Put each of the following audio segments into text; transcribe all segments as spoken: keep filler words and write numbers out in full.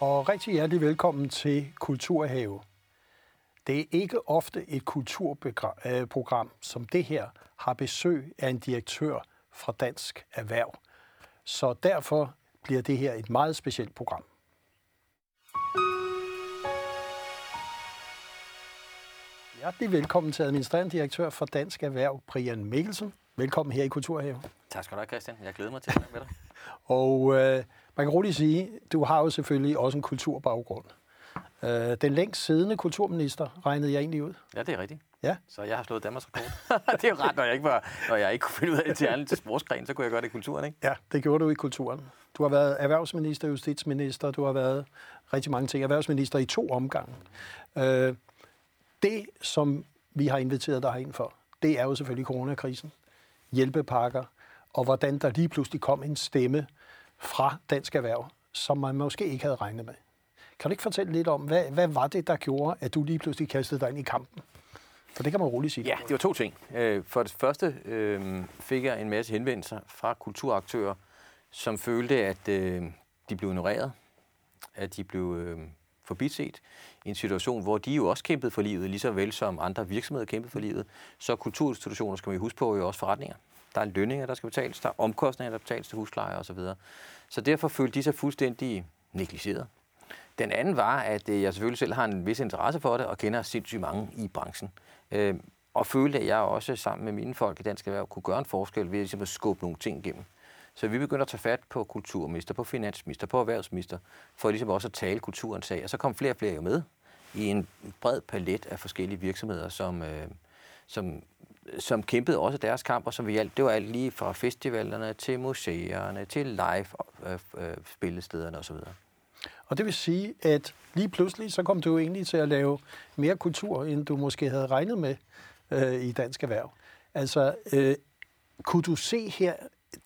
og rigtig hjertelig velkommen til Kulturhave. Det er ikke ofte et kulturprogram som det her har besøg af en direktør fra Dansk Erhverv. Så derfor bliver det her et meget specielt program. Hjertelig velkommen til administrerende direktør for Dansk Erhverv, Brian Mikkelsen. Velkommen her i Kulturhave. Tak skal du have, Christian. Jeg glæder mig til at være med dig. Og øh, man kan roligt sige, du har jo selvfølgelig også en kulturbaggrund. Øh, den længst siddende kulturminister regnede jeg egentlig ud. Ja, det er rigtigt. Ja. Så jeg har slået Danmarks rekord. Det er jo ret, når jeg ikke, var, når jeg ikke kunne finde ud af det til andet til sportsgren, så kunne jeg gøre det i kulturen, ikke? Ja, det gjorde du i kulturen. Du har været erhvervsminister, justitsminister, du har været rigtig mange ting. Erhvervsminister i to omgange. Øh, det, som vi har inviteret dig herind for, det er jo selvfølgelig coronakrisen, hjælpepakker, og hvordan der lige pludselig kom en stemme fra Dansk Erhverv, som man måske ikke havde regnet med. Kan du ikke fortælle lidt om, hvad, hvad var det, der gjorde, at du lige pludselig kastede dig ind i kampen? For det kan man roligt sige. Ja, det var to ting. For det første øh, fik jeg en masse henvendelser fra kulturaktører, som følte, at øh, de blev ignoreret, at de blev øh, forbiset i en situation, hvor de jo også kæmpede for livet, lige så vel som andre virksomheder kæmpede for livet. Så kulturinstitutioner, skal man jo huske på, er jo også forretninger. Der er lønninger, der skal betales, der er omkostninger, der betales til husleje osv. Så derfor følte de sig fuldstændig negligeret. Den anden var, at jeg selvfølgelig selv har en vis interesse for det, og kender sindssygt mange i branchen. Øh, og følte, at jeg også sammen med mine folk i Dansk Erhverv kunne gøre en forskel ved ligesom at skubbe nogle ting igennem. Så vi begyndte at tage fat på kulturminister, på finansminister, på erhvervsminister, for ligesom også at tale kulturens sag. Og så kom flere og flere jo med i en bred palet af forskellige virksomheder, som, øh, som, som kæmpede også deres kamp, og som vi hjalp. Det var alt lige fra festivalerne til museerne, til live-spillestederne øh, øh, osv. Og det vil sige, at lige pludselig, så kom du jo egentlig til at lave mere kultur, end du måske havde regnet med øh, i Dansk Erhverv. Altså, øh, kunne du se her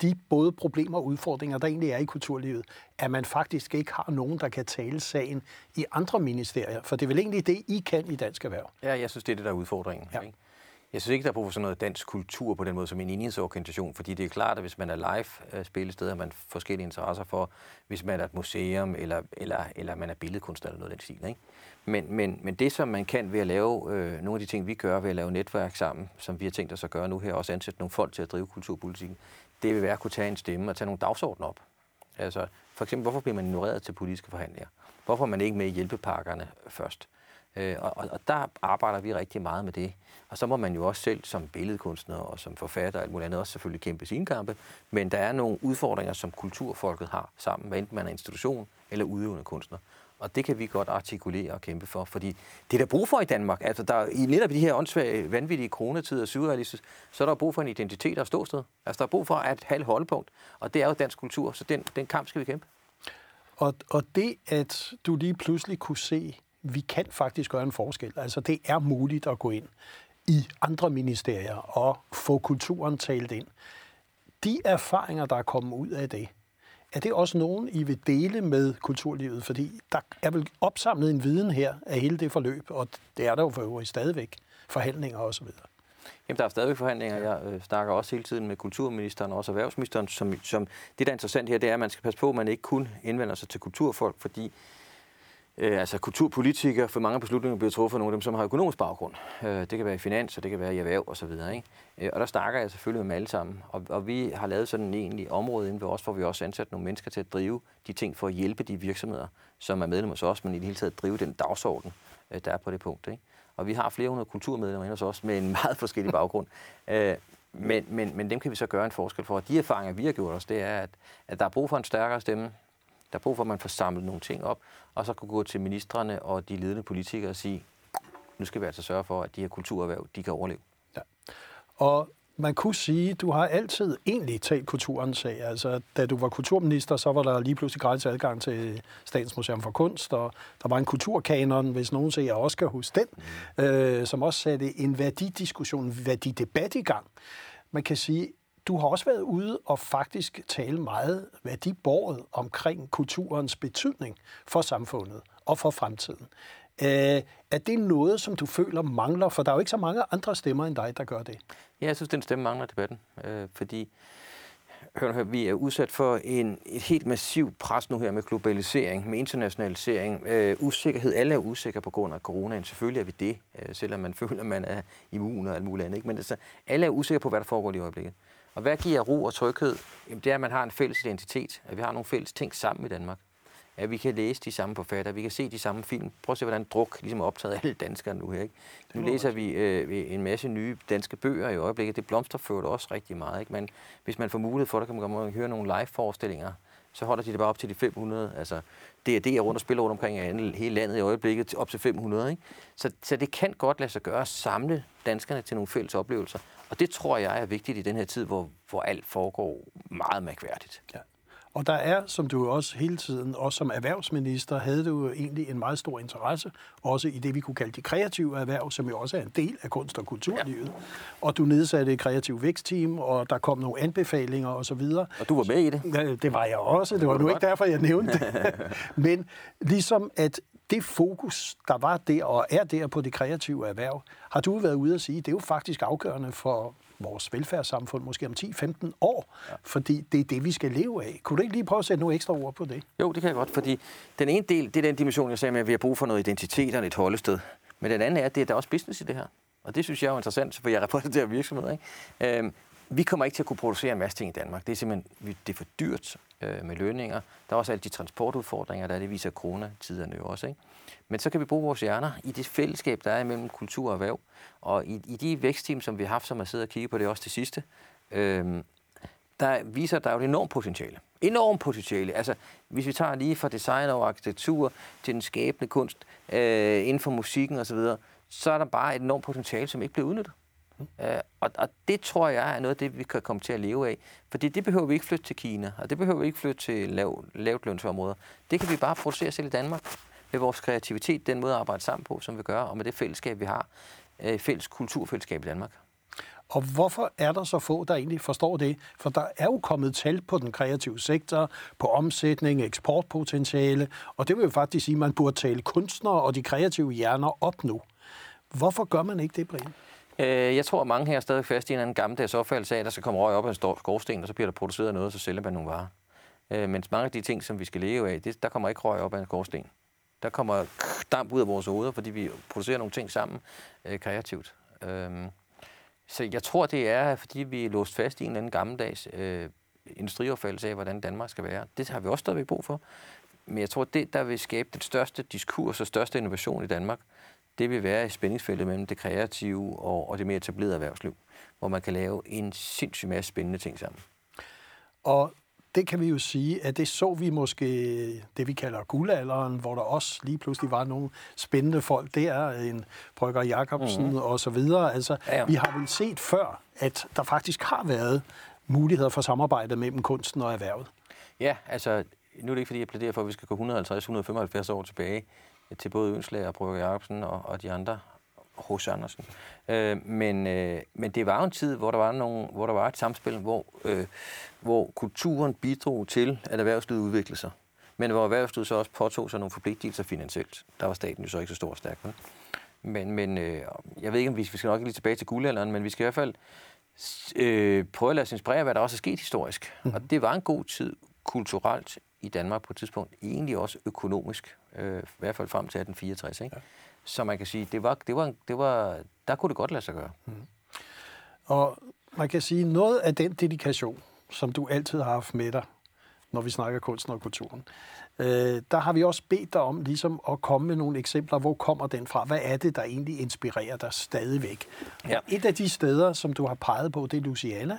de både problemer og udfordringer, der egentlig er i kulturlivet, at man faktisk ikke har nogen, der kan tale sagen i andre ministerier? For det er vel egentlig det, I kan i Dansk Erhverv? Ja, jeg synes, det er det, der er udfordringen. Ja. Ikke? Jeg synes ikke, der er brug for sådan noget dansk kultur på den måde som en enhedsorganisation, fordi det er klart, at hvis man er live-spillested, har man forskellige interesser for, hvis man er et museum, eller, eller, eller man er billedkunstner eller noget af den stil. Ikke? Men, men, men det, som man kan ved at lave øh, nogle af de ting, vi gør ved at lave netværk sammen, som vi har tænkt os at gøre nu her, også ansætte nogle folk til at drive kulturpolitikken, det vil være at kunne tage en stemme og tage nogle dagsordener op. Altså, for eksempel, hvorfor bliver man ignoreret til politiske forhandlinger? Hvorfor er man ikke med i hjælpepakkerne først? Øh, og, og der arbejder vi rigtig meget med det. Og så må man jo også selv som billedkunstner og som forfatter og alt muligt andet også selvfølgelig kæmpe sine kampe, men der er nogle udfordringer, som kulturfolket har sammen, hvad enten man er institution eller udøvende kunstner. Og det kan vi godt artikulere og kæmpe for, fordi det er der brug for i Danmark. Altså, der, i netop i de her åndssvage, vanvittige coronatider og surrealistisk, så er der brug for en identitet og ståsted. Altså, der er brug for at have et holdepunkt, og det er jo dansk kultur, så den, den kamp skal vi kæmpe. Og, og det, at du lige pludselig kunne se, vi kan faktisk gøre en forskel. Altså, det er muligt at gå ind i andre ministerier og få kulturen talt ind. De erfaringer, der er kommet ud af det, er det også nogen, I vil dele med kulturlivet? Fordi der er vel opsamlet en viden her af hele det forløb, og det er der jo for øvrigt stadigvæk forhandlinger osv. Jamen, der er stadigvæk forhandlinger. Jeg øh, snakker også hele tiden med kulturministeren og også erhvervsministeren. Som, som det, der er interessant her, det er, at man skal passe på, at man ikke kun indvender sig til kulturfolk, fordi Øh, altså kulturpolitikere, for mange beslutninger bliver truffet af nogle af dem, som har økonomisk baggrund. Øh, det kan være i finans, og det kan være i erhverv osv. Øh, og der snakker jeg selvfølgelig med dem alle sammen. Og, og vi har lavet sådan en egentlig område inden ved os, hvor vi også ansat nogle mennesker til at drive de ting for at hjælpe de virksomheder, som er medlemmer hos os, men i det hele taget drive den dagsorden, øh, der er på det punkt. Ikke? Og vi har flere hundrede kulturmedlemmer hos os med en meget forskellig baggrund. Øh, men, men, men dem kan vi så gøre en forskel for. Og de erfaringer, vi har gjort os, det er, at, at der er brug for en stærkere stemme. Der er brug for, at man får samlet nogle ting op, og så kan gå til ministrene og de ledende politikere og sige, nu skal vi altså sørge for, at de her kulturerhverv, de kan overleve. Ja. Og man kunne sige, at du har altid egentlig talt kulturens sag. Altså, da du var kulturminister, så var der lige pludselig gratis adgang til Statens Museum for Kunst, og der var en kulturkanon, hvis nogen ser, jeg også kan huske den, mm. øh, som også satte en værdidiskussion, en værdidebat i gang. Man kan sige, du har også været ude og faktisk tale meget værdibåret omkring kulturens betydning for samfundet og for fremtiden. Øh, er det noget, som du føler mangler? For der er jo ikke så mange andre stemmer end dig, der gør det. Ja, jeg synes, den stemme mangler debatten, øh, fordi hør, hør, vi er udsat for en, et helt massivt pres nu her med globalisering, med internationalisering, øh, usikkerhed. Alle er usikre på grund af coronaen. Selvfølgelig er vi det, øh, selvom man føler, at man er immun og alt muligt andet. Ikke? Men altså, alle er usikre på, hvad der foregår i øjeblikket. Og hvad giver ro og tryghed? Jamen, det er, at man har en fælles identitet, at vi har nogle fælles ting sammen i Danmark. At vi kan læse de samme forfattere, vi kan se de samme film. Prøv at se, hvordan druk ligesom er optaget af alle danskere nu her. Ikke? Nu læser vi øh, en masse nye danske bøger i øjeblikket. Det blomsterfører også rigtig meget. Ikke? Men hvis man får mulighed for det, kan man komme og høre nogle live-forestillinger. Så holder de det bare op til de fem hundrede. Altså, D og D er rundt og spiller rundt omkring hele landet i øjeblikket, op til fem hundrede. Ikke? Så, så det kan godt lade sig gøre at samle danskerne til nogle fælles oplevelser. Og det tror jeg er vigtigt i den her tid, hvor, hvor alt foregår meget mærkværdigt. Ja. Og der er, som du også hele tiden, også som erhvervsminister, havde du jo egentlig en meget stor interesse, også i det, vi kunne kalde de kreative erhverv, som jo også er en del af kunst- og kulturlivet. Ja. Og du nedsatte et kreativt vækstteam, og der kom nogle anbefalinger osv. Og, og du var med i det? Ja, det var jeg også. Det, det var, var nu godt. Ikke derfor, jeg nævnte det. Men ligesom at det fokus, der var der og er der på det kreative erhverv, har du været ude at sige, det er jo faktisk afgørende for vores velfærdssamfund, måske om ti femten år, ja. Fordi det er det, vi skal leve af. Kunne du ikke lige prøve at sætte nogle ekstra ord på det? Jo, det kan jeg godt, fordi den ene del, det er den dimension, jeg sagde med, at vi har brug for noget identitet og et holdested. Men den anden er, at det er, der er også business i det her. Og det synes jeg er interessant, for jeg repræsenterer virksomheder. Ikke? Øhm, vi kommer ikke til at kunne producere en masse ting i Danmark. Det er simpelthen det er for dyrt øh, med lønninger. Der er også alle de transportudfordringer, der er det viser coronatiderne jo også. Ikke? Men så kan vi bruge vores hjerner i det fællesskab, der er imellem kultur og erhverv. Og i, i de vækstteam, som vi har haft, som har siddet og kigget på det også til sidste, øh, der viser, der er jo et enormt potentiale. Enormt potentiale. Altså, hvis vi tager lige fra design og arkitektur til den skabende kunst, øh, inden for musikken osv., så, så er der bare et enormt potentiale, som ikke bliver udnyttet. Mm. Øh, og, og det tror jeg er noget af det, vi kan komme til at leve af. Fordi det behøver vi ikke flytte til Kina, og det behøver vi ikke flytte til lav, lavt lønsområder. Det kan vi bare producere selv i Danmark med vores kreativitet, den måde at arbejde sammen på, som vi gør, og med det fællesskab, vi har. Fælles kulturfællesskab i Danmark. Og hvorfor er der så få, der egentlig forstår det? For der er jo kommet tal på den kreative sektor, på omsætning, eksportpotentiale, og det vil jo faktisk sige, at man burde tale kunstnere og de kreative hjerner op nu. Hvorfor gør man ikke det, Brian? Jeg tror, at mange her er stadig fast i en anden gammeldags opfattelse af, at der skal komme røg op af en skorsten, og så bliver der produceret noget, og så sælger man nogle varer. Mens mange af de ting, som vi skal leve af, der kommer ikke røg op af en skorsten. Der kommer damp ud af vores hoveder, fordi vi producerer nogle ting sammen øh, kreativt. Øhm, så jeg tror, det er, fordi vi er låst fast i en eller anden gammeldags øh, industriopfattelse af, hvordan Danmark skal være. Det har vi også stadigvæk brug for. Men jeg tror, det, der vil skabe den største diskurs og største innovation i Danmark, det vil være i spændingsfeltet mellem det kreative og, og det mere etablerede erhvervsliv, hvor man kan lave en sindssygt masse spændende ting sammen. Og det kan vi jo sige, at det så vi måske, det vi kalder guldalderen, hvor der også lige pludselig var nogle spændende folk der, en Brøgger Jacobsen mm. og så videre. Altså, ja, ja. Vi har vel set før, at der faktisk har været muligheder for samarbejde mellem kunsten og erhvervet. Ja, altså nu er det ikke fordi, jeg plæderer for, at vi skal gå et hundrede og halvtreds til et hundrede og femoghalvfjerds år tilbage til både Ønslager og Brøgger Jacobsen og, og de andre, H C. Andersen. Øh, men, øh, men det var en tid, hvor der var, nogle, hvor der var et samspil, hvor, øh, hvor kulturen bidrog til, at erhvervslivet udviklede sig. Men hvor erhvervslivet så også påtog sig nogle forpligtelser finansielt. Der var staten jo så ikke så stor og stærk. Men, men øh, jeg ved ikke, om vi, vi skal nok lige tilbage til guldalderen, men vi skal i hvert fald øh, prøve at lade os inspirere, hvad der også er sket historisk. Mm-hmm. Og det var en god tid kulturelt i Danmark på et tidspunkt, egentlig også økonomisk, øh, i hvert fald frem til atten fireogtres, ikke? Ja. Så man kan sige, det var, det var, det var, der kunne det godt lade sig gøre. Mm. Og man kan sige, noget af den dedikation, som du altid har haft med dig, når vi snakker kunsten og kulturen, øh, der har vi også bedt dig om ligesom at komme med nogle eksempler. Hvor kommer den fra? Hvad er det, der egentlig inspirerer dig stadigvæk? Ja. Et af de steder, som du har peget på, det er Louisiana,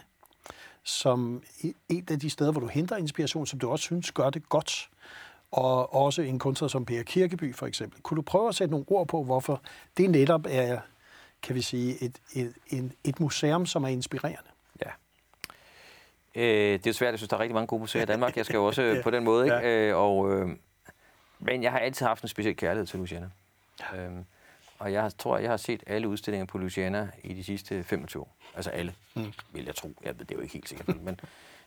som et af de steder, hvor du henter inspiration, som du også synes gør det godt. Og også en kunstner som Per Kirkeby, for eksempel. Kunne du prøve at sætte nogle ord på, hvorfor det netop er, kan vi sige, et, et, et, et museum, som er inspirerende? Ja. Øh, det er svært, jeg synes, der er rigtig mange gode museer i Danmark. Jeg skal jo også ja, på den måde, ikke? Ja. Øh, og, øh, men jeg har altid haft en speciel kærlighed til Louisiana. Ja. Øh, og jeg tror, jeg har set alle udstillinger på Louisiana i de sidste femogtyve år. Altså alle, mm. vil jeg tro. Jeg ved det jo ikke helt sikkert. men,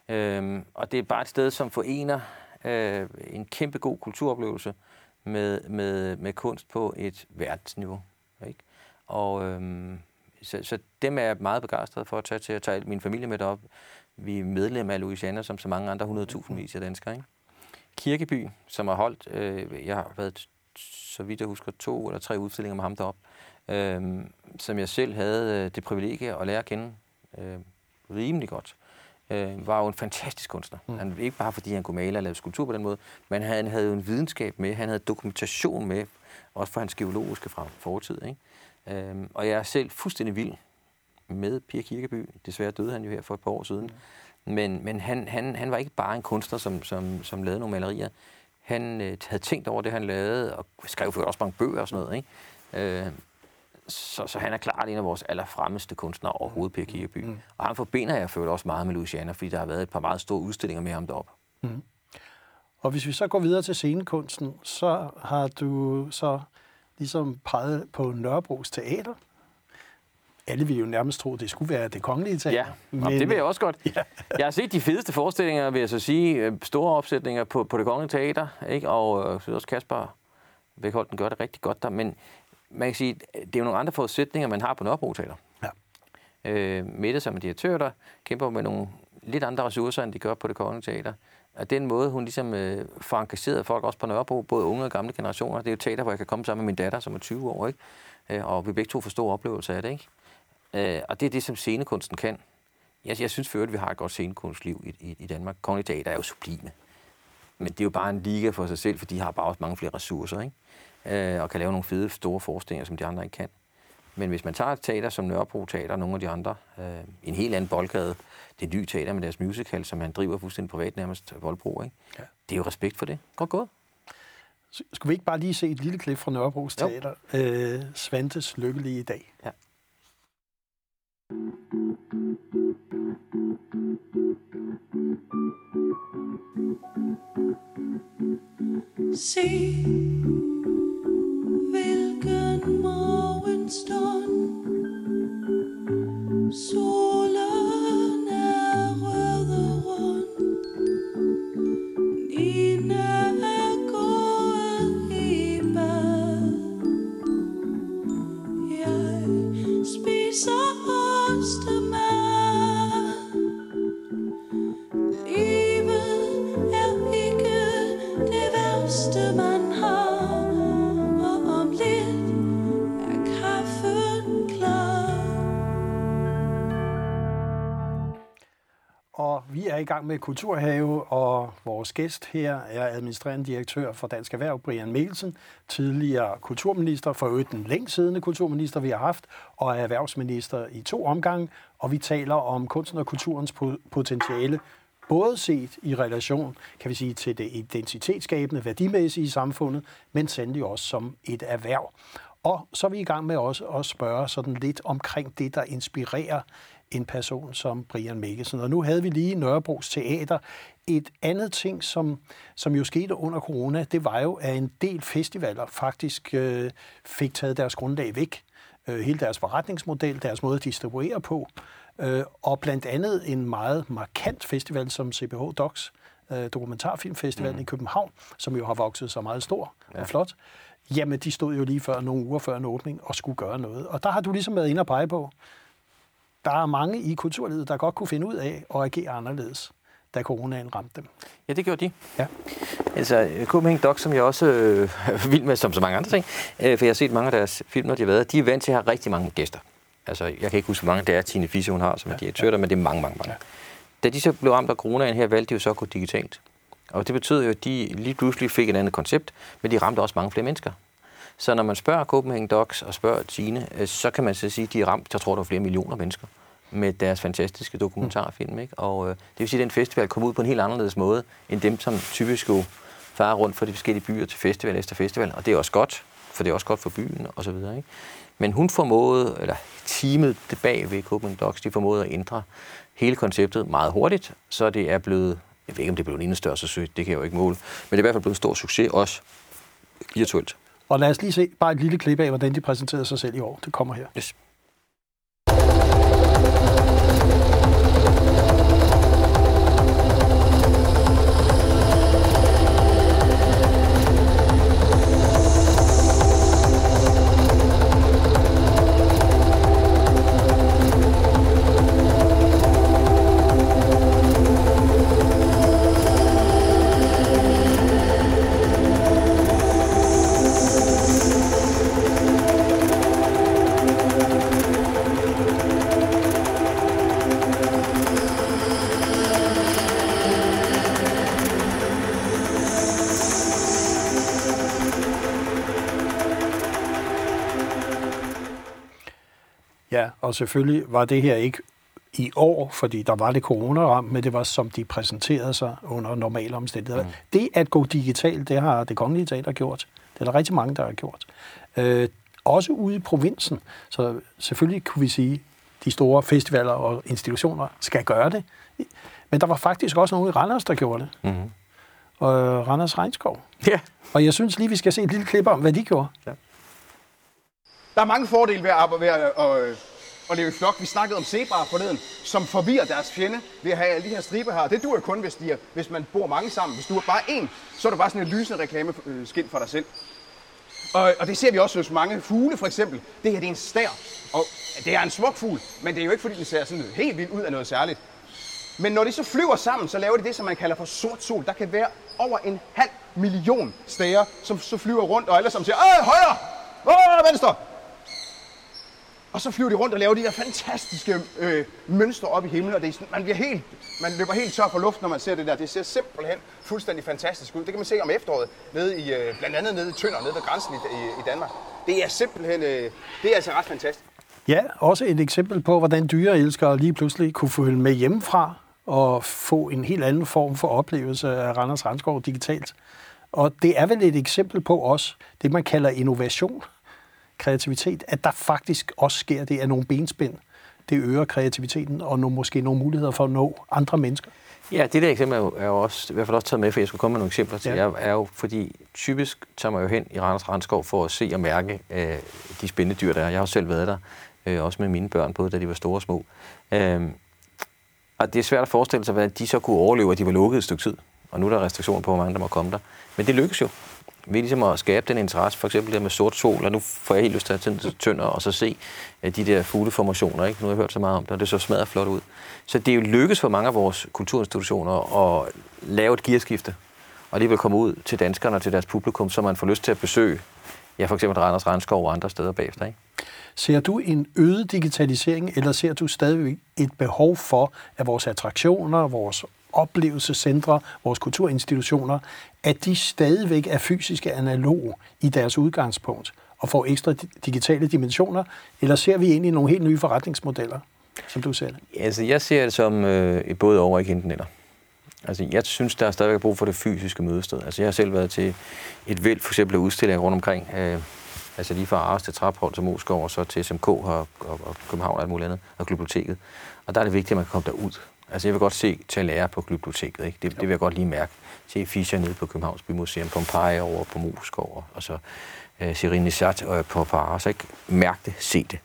øh, og det er bare et sted, som forener Øh, en kæmpe god kulturoplevelse med, med, med kunst på et verdensniveau. Ikke? Og, øhm, så, så dem er jeg meget begejstret for at tage til at tage min familie med derop. Vi er medlem af Louisiana, som så mange andre hundrede tusind vis af danskere. Ikke? Kirkeby, som har holdt, øh, jeg har været, så vidt jeg husker, to eller tre udstillinger med ham deroppe, øh, som jeg selv havde det privilegie at lære at kende øh, rimelig godt. Øh, var jo en fantastisk kunstner. Mm. Han, ikke bare fordi han kunne male og lave skulptur på den måde, men han havde jo en videnskab med, han havde dokumentation med, også for hans geologiske fra fortid. Ikke? Øh, og jeg er selv fuldstændig vild med Per Kirkeby. Desværre døde han jo her for et par år siden. Mm. Men, men han, han, han var ikke bare en kunstner, som, som, som lavede nogle malerier. Han øh, havde tænkt over det, han lavede, og skrev for også mange bøger og sådan noget. Ikke? Øh, Så, så han er klart en af vores allerfremmeste kunstnere overhovedet, Per Kirkeby. Mm. Og han forbinder jeg føler også meget med Louisiana, fordi der har været et par meget store udstillinger med ham deroppe. Mm. Og hvis vi så går videre til scenekunsten, så har du så ligesom peget på Nørrebros Teater. Alle vil jo nærmest tro, det skulle være Det Kongelige Teater. Ja, men... det vil jeg også godt. Ja. Jeg har set de fedeste forestillinger, vil jeg så sige, store opsætninger på, på Det Kongelige Teater, ikke? Og øh, så også Kasper Bekholden gør det rigtig godt der, men man kan sige, det er jo nogle andre forudsætninger, man har på Nørrebro Teater. Ja. Øh, Mette, som er direktør der, kæmper med nogle lidt andre ressourcer, end de gør på Det Kongelige Teater. Og den måde, hun ligesom øh, får engageret folk også på Nørrebro, både unge og gamle generationer, det er jo et teater, hvor jeg kan komme sammen med min datter, som er tyve år, ikke? Øh, og vi begge to får store oplevelser af det, ikke? Øh, og det er det, som scenekunsten kan. Jeg, jeg synes før, at vi har et godt scenekunstliv i, i, i Danmark. Kongelige Teater er jo sublime. Men det er jo bare en liga for sig selv, for de har bare også mange flere ressourcer, ikke? Og kan lave nogle fede, store forestillinger, som de andre ikke kan. Men hvis man tager et teater som Nørrebro Teater og nogle af de andre, øh, en helt anden boldgade, det nye teater med deres musical, som han driver fuldstændig privat nærmest Voldbro, ikke? Ja. Det er jo respekt for det. Godt gået. Skulle vi ikke bare lige se et lille klip fra Nørrebros Teater? Øh, Svantes Lykkelige Dag. Ja. Se, hvilken morgenstund, solen er rød og rund, dine er gået i bad, jeg spiser ostemad, livet er ikke det værste man har. Og vi er i gang med Kulturhave, og vores gæst her er administrerende direktør for Dansk Erhverv, Brian Mikkelsen, tidligere kulturminister, for øvrigt den længst siddende kulturminister, vi har haft, og er erhvervsminister i to omgange, og vi taler om kunsten og kulturens potentiale, både set i relation, kan vi sige, til det identitetsskabende, værdimæssige i samfundet, men sandelig også som et erhverv. Og så er vi i gang med også at spørge sådan lidt omkring det, der inspirerer en person som Brian Mikkelsen. Og nu havde vi lige Nørrebros Teater. Et andet ting, som, som jo skete under corona, det var jo, at en del festivaler faktisk øh, fik taget deres grundlag væk. Øh, hele deres forretningsmodel, deres måde at distribuere på. Øh, og blandt andet en meget markant festival som C P H:D O X, øh, Dokumentarfilmfestivalen mm. i København, som jo har vokset så meget stor ja. og flot. Jamen, de stod jo lige før, nogle uger før en åbning, og skulle gøre noget. Og der har du ligesom været inde og pege på, der er mange i kulturlivet, der godt kunne finde ud af at agere anderledes, da coronaen ramte dem. Ja, det gjorde de. Ja. Altså, C P H:D O X, som jeg også øh, er vild med, som så mange andre ting, øh, for jeg har set mange af deres film, når de har været, de er vant til at have rigtig mange gæster. Altså, jeg kan ikke huske, hvor mange det er, Tine Fisse, hun har, som er ja, direktør, ja. men det er mange, mange, mange. Ja. Da de så blev ramt af coronaen her, valgte de jo så at gå digitalt. Og det betød jo, at de lige pludselig fik et andet koncept, men de ramte også mange flere mennesker. Så når man spørger C P H:D O X og spørger Tine, så kan man så sige, at de er ramt, jeg tror, der er flere millioner mennesker med deres fantastiske dokumentarfilm. Ikke? Og øh, det vil sige, at den festival kom ud på en helt anderledes måde, end dem, som typisk skulle fare rundt fra de forskellige byer til festival efter festival. Og det er også godt, for det er også godt for byen osv. Men hun formåede, eller teamet bag ved C P H:D O X, de formåede at ændre hele konceptet meget hurtigt, så det er blevet, jeg ved ikke, om det blev en endnu større succes, det kan jeg jo ikke måle, men det er i hvert fald blevet en stor succes, også virtuelt. Og lad os lige se bare et lille klip af, hvordan de præsenterede sig selv i år. Det kommer her. Yes. og selvfølgelig var det her ikke i år, fordi der var det coronaramt, men det var, som de præsenterede sig under normale omstændigheder. Mm. Det at gå digitalt, det har Det Kongelige Teater gjort. Det er der rigtig mange, der har gjort. Øh, også ude i provinsen. Så selvfølgelig kunne vi sige, de store festivaler og institutioner skal gøre det. Men der var faktisk også nogle i Randers, der gjorde det. Mm-hmm. Og Randers Regnskov. Yeah. Og jeg synes lige, vi skal se et lille klip om, hvad de gjorde. Ja. Der er mange fordele ved at arbejde og... og leve i flok. Vi snakkede om zebraer forleden, som forvirrer deres fjende ved at have alle de her striber her. Det duer kun, hvis, de er, hvis man bor mange sammen. Hvis du er bare én, så er du bare sådan en lysende reklameskilt for dig selv. Og, og det ser vi også hos mange fugle, for eksempel. Det her det er en stær, og det er en smuk fugl, men det er jo ikke, fordi den ser sådan helt vildt ud af noget særligt. Men når de så flyver sammen, så laver de det, som man kalder for sort sol. Der kan være over en halv million stærer, som så flyver rundt, og alle sammen siger, øh, højre, øh, venstre. Og så flyver de rundt og laver de der fantastiske øh, mønstre op i himlen, og det er sådan, man bliver helt, man løber helt tør for luft, når man ser det der. Det ser simpelthen fuldstændig fantastisk ud. Det kan man se om efteråret, nede i, øh, blandt andet nede i Tønder, nede ved grænsen i, i, i Danmark. Det er simpelthen, øh, det er altså ret fantastisk. Ja, også et eksempel på, hvordan dyreelskere lige pludselig kunne følge med hjemmefra og få en helt anden form for oplevelse af Randers Regnskov digitalt. Og det er vel et eksempel på også det, man kalder innovation. Kreativitet, at der faktisk også sker det af nogle benspænd. Det øger kreativiteten og nogle, måske nogle muligheder for at nå andre mennesker. Ja, det der eksempel er jo, er jo også, i hvert fald også taget med, for jeg skulle komme med nogle eksempler til, ja. er, er jo, fordi typisk tager man jo hen i Randers Regnskov for at se og mærke øh, de spændende dyr, der er. Jeg har jo selv været der, øh, også med mine børn, både da de var store og små. Øh, og det er svært at forestille sig, hvordan de så kunne overleve, at de var lukket et stykke tid. Og nu er der restriktioner på, hvor mange der må komme der. Men det lykkes jo. Vi ligesom at skabe den interesse, for eksempel der med sort sol, og nu får jeg helt lyst til at tage Tønder og så se de der fugleformationer, ikke? Nu har jeg hørt så meget om det, og det så smadret flot ud. Så det er jo lykkes for mange af vores kulturinstitutioner at lave et gearskifte, og det vil komme ud til danskerne og til deres publikum, så man får lyst til at besøge, ja, for eksempel Randers Regnskov og andre steder bagefter, ikke? Ser du en øget digitalisering, eller ser du stadigvæk et behov for, at vores attraktioner, vores oplevelsescentre, vores kulturinstitutioner, at de stadigvæk er fysiske analoge i deres udgangspunkt og får ekstra digitale dimensioner, eller ser vi ind i nogle helt nye forretningsmodeller, som du ser det? Altså, jeg ser det som øh, både over og ikke enten eller. Altså, jeg synes, der er stadigvæk brug for det fysiske mødested. Altså, jeg har selv været til et væld, for eksempel udstillinger rundt omkring, øh, altså lige fra Ørsted til Trapholm til Moskov, og så til S M K og, og, og København og alt muligt andet, og Glyptoteket. Og der er det vigtigt, at man kan komme derud. Altså, jeg vil godt se til at lære på Glyptoteket, ikke? Det, det vil jeg godt lige mærke. Se Fischer nede på Københavns Bymuseum, Pompeji over på Moskov, og så øh, Serenicat øh, på Paris, ikke? Mærk det, se det.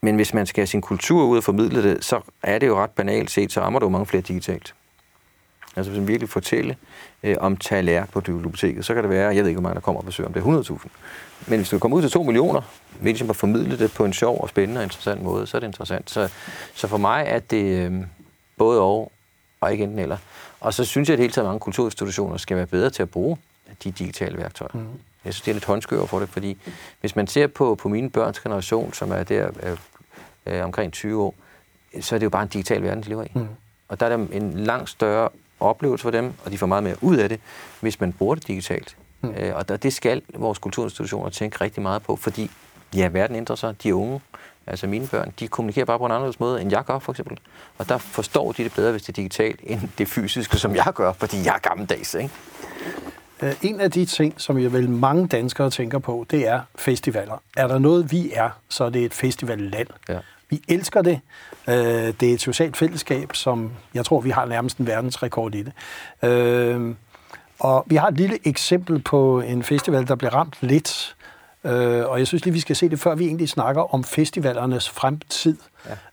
Men hvis man skal have sin kultur ud og formidle det, så er det jo ret banalt set, så rammer du mange flere digitalt. Altså, hvis man virkelig fortæller øh, om taler på biblioteket, så kan det være, jeg ved ikke, hvor mange der kommer og besøger, om det er hundrede tusind. Men hvis du kommer ud til to millioner, hvis man formidler det på en sjov og spændende og interessant måde, så er det interessant. Så, så for mig er det øh, både og, og ikke enten eller. Og så synes jeg, at hele tiden mange kulturinstitutioner skal være bedre til at bruge de digitale værktøjer. Mm. Jeg synes, det er lidt håndskøver for det, fordi hvis man ser på, på mine børns generation, som er der øh, øh, omkring tyve år, så er det jo bare en digital verden, de lever i. Mm. Og der er der en langt større oplevelse for dem, og de får meget mere ud af det, hvis man bruger det digitalt. Mm. Øh, og der, det skal vores kulturinstitutioner tænke rigtig meget på, fordi ja, verden ændrer sig. De unge, altså mine børn, de kommunikerer bare på en anderledes måde, end jeg gør, for eksempel. Og der forstår de det bedre, hvis det er digitalt, end det fysiske, som jeg gør, fordi jeg er gammeldags, ikke? Øh, en af de ting, som jeg vel mange danskere tænker på, det er festivaler. Er der noget, vi er, så er det et festivalland. Ja. Vi elsker det. Det er et socialt fællesskab, som jeg tror, vi har nærmest en verdensrekord i det. Og vi har et lille eksempel på en festival, der blev ramt lidt. Og jeg synes lige, vi skal se det, før vi egentlig snakker om festivalernes fremtid.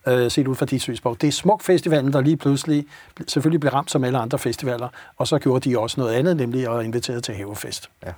Ja. Set ud fra Disøsborg. Det er Smuk-festivalen, der lige pludselig selvfølgelig blev ramt som alle andre festivaler. Og så gjorde de også noget andet, nemlig at invitere til havefest. Ja.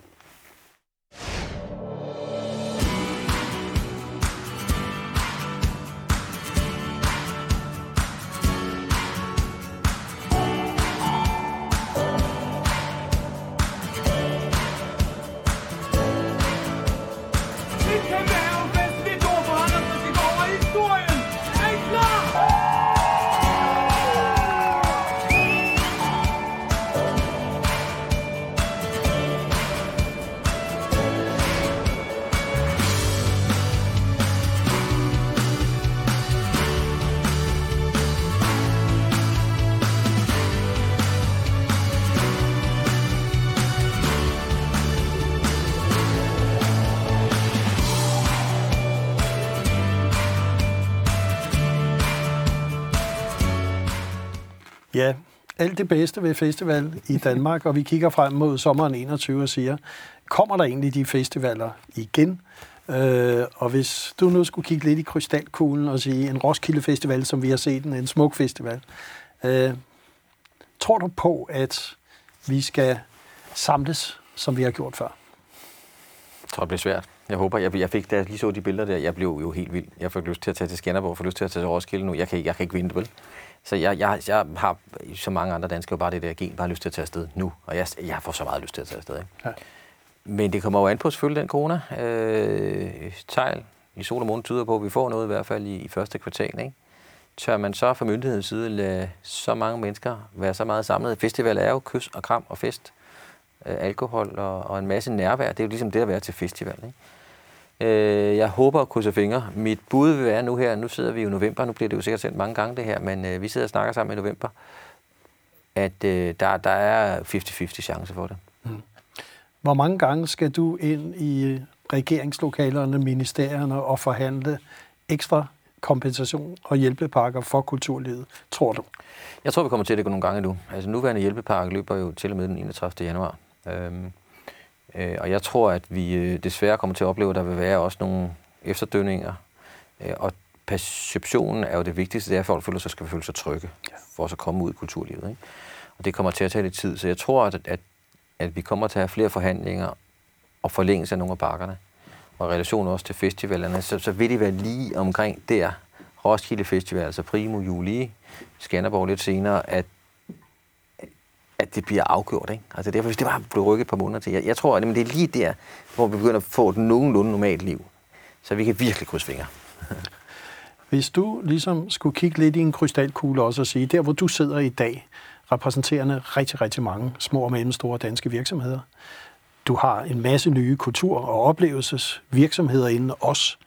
Ja, alt det bedste ved festival i Danmark, og vi kigger frem mod sommeren enogtyve og siger, kommer der egentlig de festivaler igen? Øh, og hvis du nu skulle kigge lidt i krystalkuglen og sige, en Roskilde Festival, som vi har set den, en smuk festival, øh, tror du på, at vi skal samles, som vi har gjort før? Jeg tror, det bliver svært. Jeg håber, jeg, jeg fik, da jeg lige så de billeder der, jeg blev jo helt vild. Jeg fik lyst til at tage til Skanderborg, fik lyst til at tage til Roskilde nu. Jeg kan, jeg kan ikke vinde, vel? Så jeg, jeg, jeg har, som mange andre danskere, bare det der gen, bare lyst til at tage afsted nu. Og jeg, jeg får så meget lyst til at tage afsted, ikke? Ja. Men det kommer jo an på selvfølgelig den corona. Øh, tegl i sol og måned tyder på, at vi får noget i hvert fald i, i første kvartal, ikke? Tør man så fra myndighedens side lade så mange mennesker være så meget samlet? Festivaler er jo kys og kram og fest, øh, alkohol og, og en masse nærvær. Det er jo ligesom det at være til festival, ikke? Øh, jeg håber at krydse fingre. Mit bud vil være nu her, nu sidder vi jo i november, nu bliver det jo sikkert sendt mange gange det her, men øh, vi sidder og snakker sammen i november, at øh, der, der er halvtreds halvtreds chance for det. Mm. Hvor mange gange skal du ind i regeringslokalerne, ministerierne og forhandle ekstra kompensation og hjælpepakker for kulturlivet, tror du? Jeg tror, vi kommer til det nogle gange nu. Altså nuværende hjælpepakke løber jo til og med den enogtredivte januar. Øhm, øh, og jeg tror, at vi øh, desværre kommer til at opleve, at der vil være også nogle efterdønninger. Øh, og perceptionen er jo det vigtigste, det er, at folk føler sig, skal føle sig trygge for at så komme ud i kulturlivet, ikke? Og det kommer til at tage lidt tid, så jeg tror, at, at at vi kommer til at have flere forhandlinger og forlængelse af nogle af pakkerne, og relation også til festivalerne, så, så vil de være lige omkring der. Roskilde Festival, altså primo juli, Skanderborg lidt senere, at, at det bliver afgjort, ikke? Altså derfor, hvis det bare blev rykket et par måneder til. Jeg, jeg tror, at det er lige der, hvor vi begynder at få et nogenlunde normalt liv, så vi kan virkelig krydse fingre. Hvis du ligesom skulle kigge lidt i en krystalkugle også og sige, der hvor du sidder i dag, repræsenterende rigtig, rigtig mange små og mellemstore danske virksomheder. Du har en masse nye kultur- og oplevelsesvirksomheder inden os.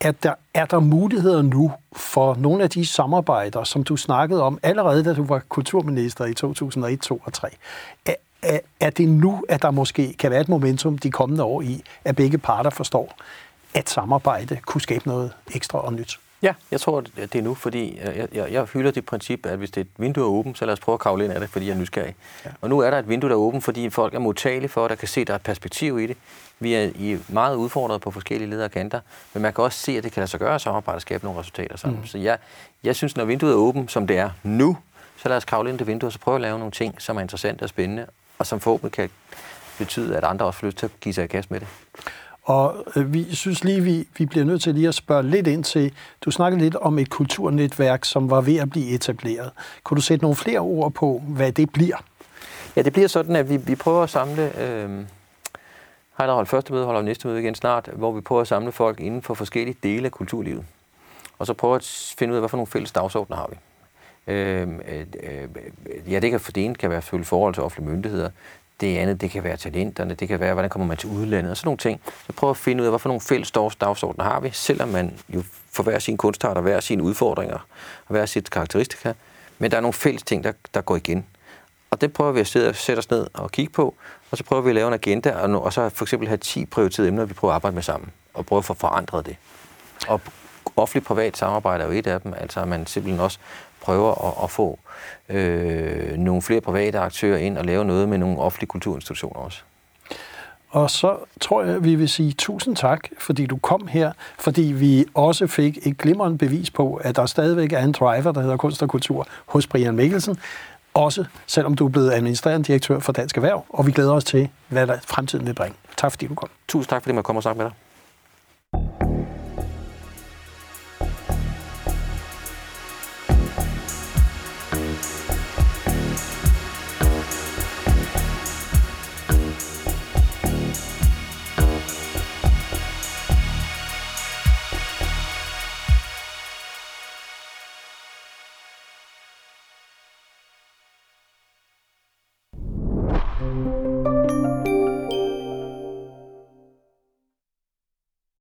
Er der, er der muligheder nu for nogle af de samarbejder, som du snakkede om allerede, da du var kulturminister i to tusind og et, to og tre? Er, er, er det nu, at der måske kan være et momentum de kommende år i, at begge parter forstår, at samarbejde kunne skabe noget ekstra og nyt? Ja, jeg tror, at det er nu, fordi jeg, jeg, jeg hylder det princip, at hvis det er et vindue er åbent, så lad os prøve at kravle ind af det, fordi jeg er nysgerrig. Ja. Og nu er der et vindue, der er åbent, fordi folk er modtagelige for, at der kan se, at der er et perspektiv i det. Vi er meget udfordret på forskellige ledere og kanter, men man kan også se, at det kan lade sig gøre at samarbejde og skabe nogle resultater sammen. Mm. Så jeg, jeg synes, når vinduet er åbent, som det er nu, så lad os kravle ind i det vindue, og så prøve at lave nogle ting, som er interessante og spændende, og som forhåbentlig kan betyde, at andre også får lyst til at give sig i gas med det. Og vi synes lige, vi, vi bliver nødt til lige at spørge lidt ind til, du snakkede lidt om et kulturnetværk, som var ved at blive etableret. Kunne du sætte nogle flere ord på, hvad det bliver? Ja, det bliver sådan, at vi, vi prøver at samle, øh, har der holdt første møde, holder næste møde igen snart, hvor vi prøver at samle folk inden for forskellige dele af kulturlivet. Og så prøver at finde ud af, hvad for nogle fælles dagsordner har vi. Øh, øh, ja, det, kan, det ene kan være selvfølgelig forhold til offentlige myndigheder. Det andet, det kan være talenterne, det kan være, hvordan kommer man til udlandet og sådan nogle ting. Så prøv at finde ud af, hvad for nogle fælles dagsordner har vi, selvom man jo får hver sin kunstart og hver sine udfordringer og hver sit karakteristika. Men der er nogle fælles ting, der, der går igen. Og det prøver vi at sidde og sætte os ned og kigge på, og så prøver vi at lave en agenda, og, og så for eksempel have ti prioriterede emner, vi prøver at arbejde med sammen, og prøve at få forandret det. Og offentlig-privat samarbejde er jo et af dem, altså man simpelthen også prøver at, at få øh, nogle flere private aktører ind og lave noget med nogle offentlige kulturinstitutioner også. Og så tror jeg, vi vil sige tusind tak, fordi du kom her, fordi vi også fik et glimrende bevis på, at der stadigvæk er en driver, der hedder kunst og kultur hos Brian Mikkelsen, også selvom du er blevet administrerende direktør for Dansk Erhverv, og vi glæder os til, hvad der fremtiden vil bringe. Tak fordi du kom. Tusind tak, fordi man kom og snakke med dig.